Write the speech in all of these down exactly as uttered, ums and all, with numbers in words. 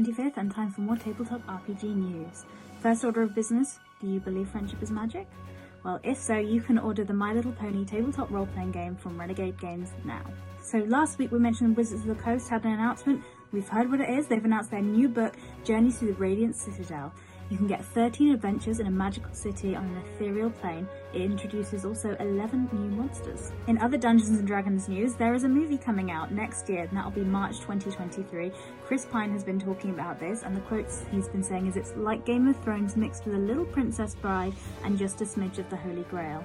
November twenty-fifth, and time for more tabletop R P G news. First order of business, do you believe friendship is magic? Well, if so, you can order the My Little Pony tabletop role-playing game from Renegade Games now. So last week we mentioned Wizards of the Coast had an announcement. We've heard what it is. They've announced their new book, Journeys Through the Radiant Citadel. You can get thirteen adventures in a magical city on an ethereal plane. It introduces also eleven new monsters. In other Dungeons and Dragons news, there is a movie coming out next year, and that'll be March twenty twenty-three. Chris Pine has been talking about this, and the quotes he's been saying is, it's like Game of Thrones mixed with a little Princess Bride and just a smidge of the Holy Grail.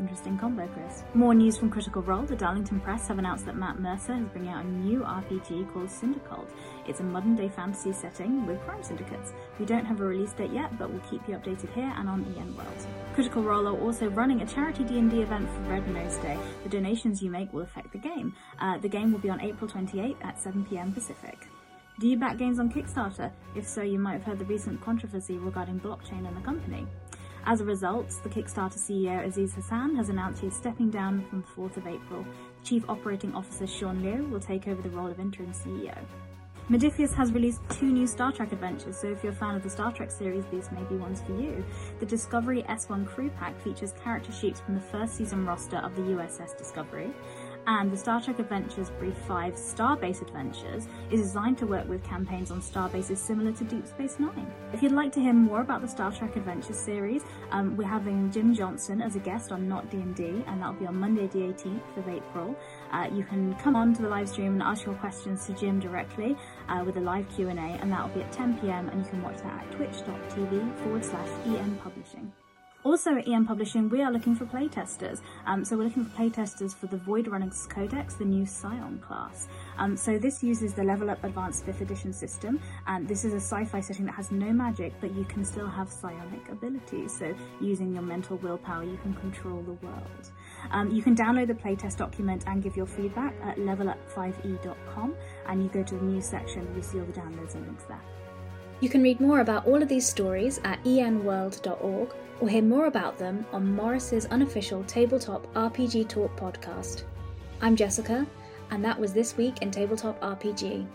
Interesting combo, Chris. More news from Critical Role. The Darlington Press have announced that Matt Mercer is bringing out a new R P G called Syndicold. It's a modern-day fantasy setting with crime syndicates. We don't have a release date yet, but we'll keep you updated here and on E N World. Critical Role are also running a charity D and D event for Red Nose Day. The donations you make will affect the game. Uh, the game will be on April twenty-eighth at seven p.m. Pacific. Do you back games on Kickstarter? If so, you might have heard the recent controversy regarding blockchain and the company. As a result, the Kickstarter C E O Aziz Hassan has announced he is stepping down from the fourth of April. Chief Operating Officer Sean Liu will take over the role of interim C E O. Modiphius has released two new Star Trek adventures, so if you're a fan of the Star Trek series, these may be ones for you. The Discovery S one Crew Pack features character sheets from the first season roster of the U S S Discovery, and the Star Trek Adventures Brief five Starbase Adventures is designed to work with campaigns on starbases similar to Deep Space Nine. If you'd like to hear more about the Star Trek Adventures series, um, we're having Jim Johnson as a guest on Not D and D, and that'll be on Monday the eighteenth of April. Uh, you can come on to the live stream and ask your questions to Jim directly uh, with a live Q and A, and that'll be at ten p.m, and you can watch that at twitch dot t v forward slash E N Publishing. Also at E N Publishing, we are looking for playtesters. Um, so we're looking for playtesters for the Void Runnings Codex, the new Scion class. Um, so this uses the Level Up Advanced fifth edition system, and this is a sci-fi setting that has no magic, but you can still have psionic abilities. So using your mental willpower, you can control the world. Um, you can download the playtest document and give your feedback at level up five e dot com, and you go to the news section, you see all the downloads and links there. You can read more about all of these stories at E N world dot org or hear more about them on Morris's unofficial Tabletop R P G Talk podcast. I'm Jessica, and that was This Week in Tabletop R P G.